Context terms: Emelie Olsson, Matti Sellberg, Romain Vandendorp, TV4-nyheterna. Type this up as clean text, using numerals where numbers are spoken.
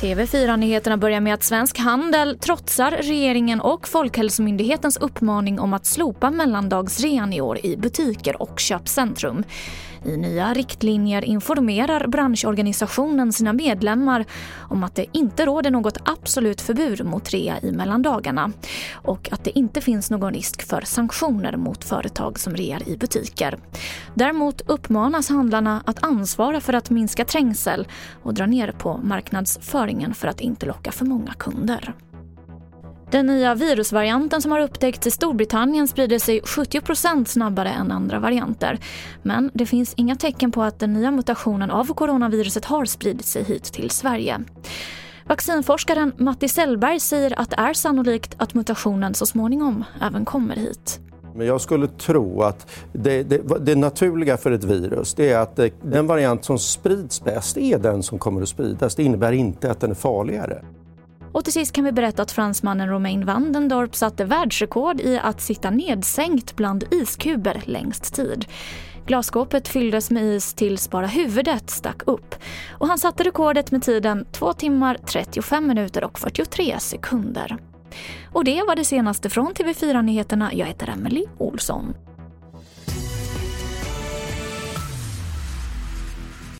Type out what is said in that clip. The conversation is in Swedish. TV4-nyheterna börjar med att Svensk Handel trotsar regeringen och Folkhälsomyndighetens uppmaning om att slopa mellandagsrean i år i butiker och köpcentrum. I nya riktlinjer informerar branschorganisationen sina medlemmar om att det inte råder något absolut förbud mot rea i mellandagarna och att det inte finns någon risk för sanktioner mot företag som rear i butiker. Däremot uppmanas handlarna att ansvara för att minska trängsel och dra ner på marknadsföringen för att inte locka för många kunder. Den nya virusvarianten som har upptäckts i Storbritannien sprider sig 70% snabbare än andra varianter. Men det finns inga tecken på att den nya mutationen av coronaviruset har spridit sig hit till Sverige. Vaccinforskaren Matti Sellberg säger att det är sannolikt att mutationen så småningom även kommer hit. Men jag skulle tro att det naturliga för ett virus det är att den variant som sprids bäst är den som kommer att spridas. Det innebär inte att den är farligare. Och till sist kan vi berätta att fransmannen Romain Vandendorp satte världsrekord i att sitta nedsänkt bland iskuber längst tid. Glasskåpet fylldes med is tills bara huvudet stack upp. Och han satte rekordet med tiden 2 timmar, 35 minuter och 43 sekunder. Och det var det senaste från TV4-nyheterna. Jag heter Emelie Olsson.